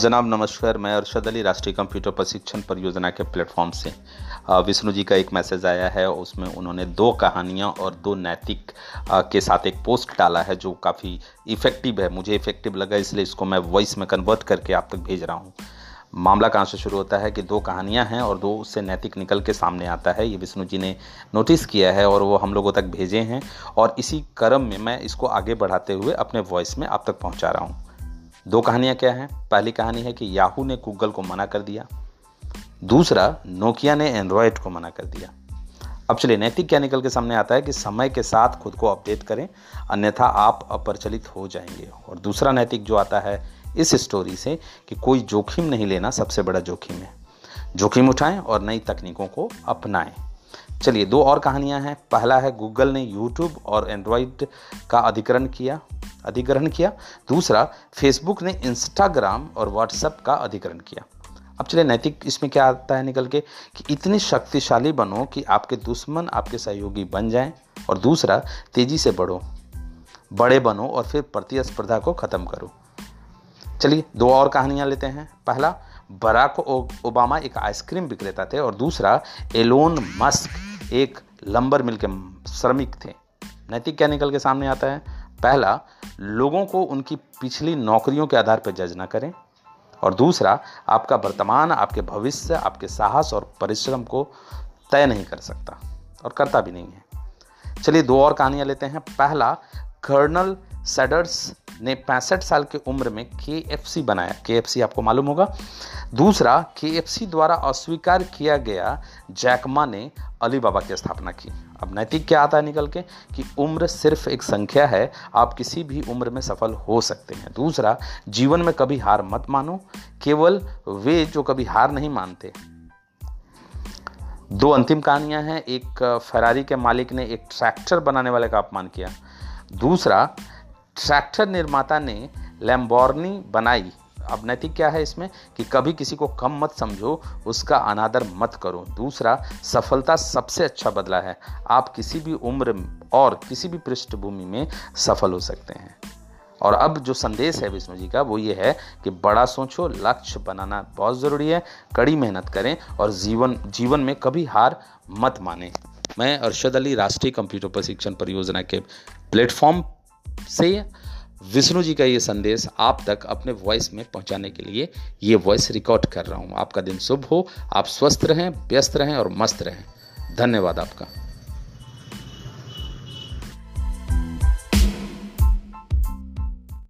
जनाब नमस्कार, मैं अर्षद अली राष्ट्रीय कंप्यूटर प्रशिक्षण परियोजना के प्लेटफॉर्म से। विष्णु जी का एक मैसेज आया है, उसमें उन्होंने 2 कहानियाँ और 2 नैतिक के साथ एक पोस्ट डाला है जो काफ़ी इफ़ेक्टिव है। मुझे इफ़ेक्टिव लगा, इसलिए इसको मैं वॉइस में कन्वर्ट करके आप तक भेज रहा हूँ। मामला कहाँ से शुरू होता है कि 2 कहानियाँ हैं और 2 उससे नैतिक निकल के सामने आता है। ये विष्णु जी ने नोटिस किया है और वो हम लोगों तक भेजे हैं, और इसी क्रम में मैं इसको आगे बढ़ाते हुए अपने वॉइस में आप तक पहुँचा रहा हूँ। 2 कहानियाँ क्या हैं? पहली कहानी है कि याहू ने गूगल को मना कर दिया, दूसरा नोकिया ने एंड्रॉइड को मना कर दिया। अब चलिए नैतिक क्या निकल के सामने आता है कि समय के साथ खुद को अपडेट करें, अन्यथा आप अप्रचलित हो जाएंगे। और दूसरा नैतिक जो आता है इस स्टोरी से कि कोई जोखिम नहीं लेना सबसे बड़ा जोखिम है, जोखिम उठाएं और नई तकनीकों को अपनाएं। चलिए 2 और कहानियां हैं। पहला है गूगल ने यूट्यूब और एंड्रॉइड का अधिग्रहण किया। दूसरा फेसबुक ने इंस्टाग्राम और व्हाट्सएप का अधिग्रहण किया। अब चलिए नैतिक इसमें क्या आता है निकल के कि इतने शक्तिशाली बनो कि आपके दुश्मन आपके सहयोगी बन जाएं, और दूसरा तेज़ी से बड़े बनो और फिर प्रतिस्पर्धा को ख़त्म करो। चलिए 2 और कहानियाँ लेते हैं। पहला बराक ओबामा एक आइसक्रीम विक्रेता थे, और दूसरा एलोन मस्क एक लंबर मिल के श्रमिक थे। नैतिक क्या निकल के सामने आता है? पहला, लोगों को उनकी पिछली नौकरियों के आधार पर जज ना करें, और दूसरा आपका वर्तमान आपके भविष्य आपके साहस और परिश्रम को तय नहीं कर सकता और करता भी नहीं है। चलिए 2 और कहानियाँ लेते हैं। पहला, कर्नल सैडर्स ने 65 साल की उम्र में के एफसी बनाया। के एफसी आपको मालूम होगा। दूसरा, के एफसी द्वारा अस्वीकार किया गया जैकमा ने अली बाबा की स्थापना की। अब नैतिक क्या आता है निकल के कि उम्र सिर्फ एक संख्या है, आप किसी भी उम्र में सफल हो सकते हैं। दूसरा, जीवन में कभी हार मत मानो, केवल वे जो कभी हार नहीं मानते। 2 अंतिम कहानियां हैं। एक, फेरारी के मालिक ने एक ट्रैक्टर बनाने वाले का अपमान किया। दूसरा, ट्रैक्टर निर्माता ने लैम्बोर्गिनी बनाई। अब नैतिक क्या है इसमें कि कभी किसी को कम मत समझो, उसका अनादर मत करो। दूसरा, सफलता सबसे अच्छा बदला है, आप किसी भी उम्र और किसी भी पृष्ठभूमि में सफल हो सकते हैं। और अब जो संदेश है विष्णु जी का वो ये है कि बड़ा सोचो, लक्ष्य बनाना बहुत ज़रूरी है, कड़ी मेहनत करें और जीवन में कभी हार मत माने। मैं अर्शद अली राष्ट्रीय कंप्यूटर प्रशिक्षण परियोजना के प्लेटफॉर्म से विष्णु जी का ये संदेश आप तक अपने वॉइस में पहुंचाने के लिए ये वॉइस रिकॉर्ड कर रहा हूं। आपका दिन शुभ हो, आप स्वस्थ रहें, व्यस्त रहें और मस्त रहें। धन्यवाद आपका।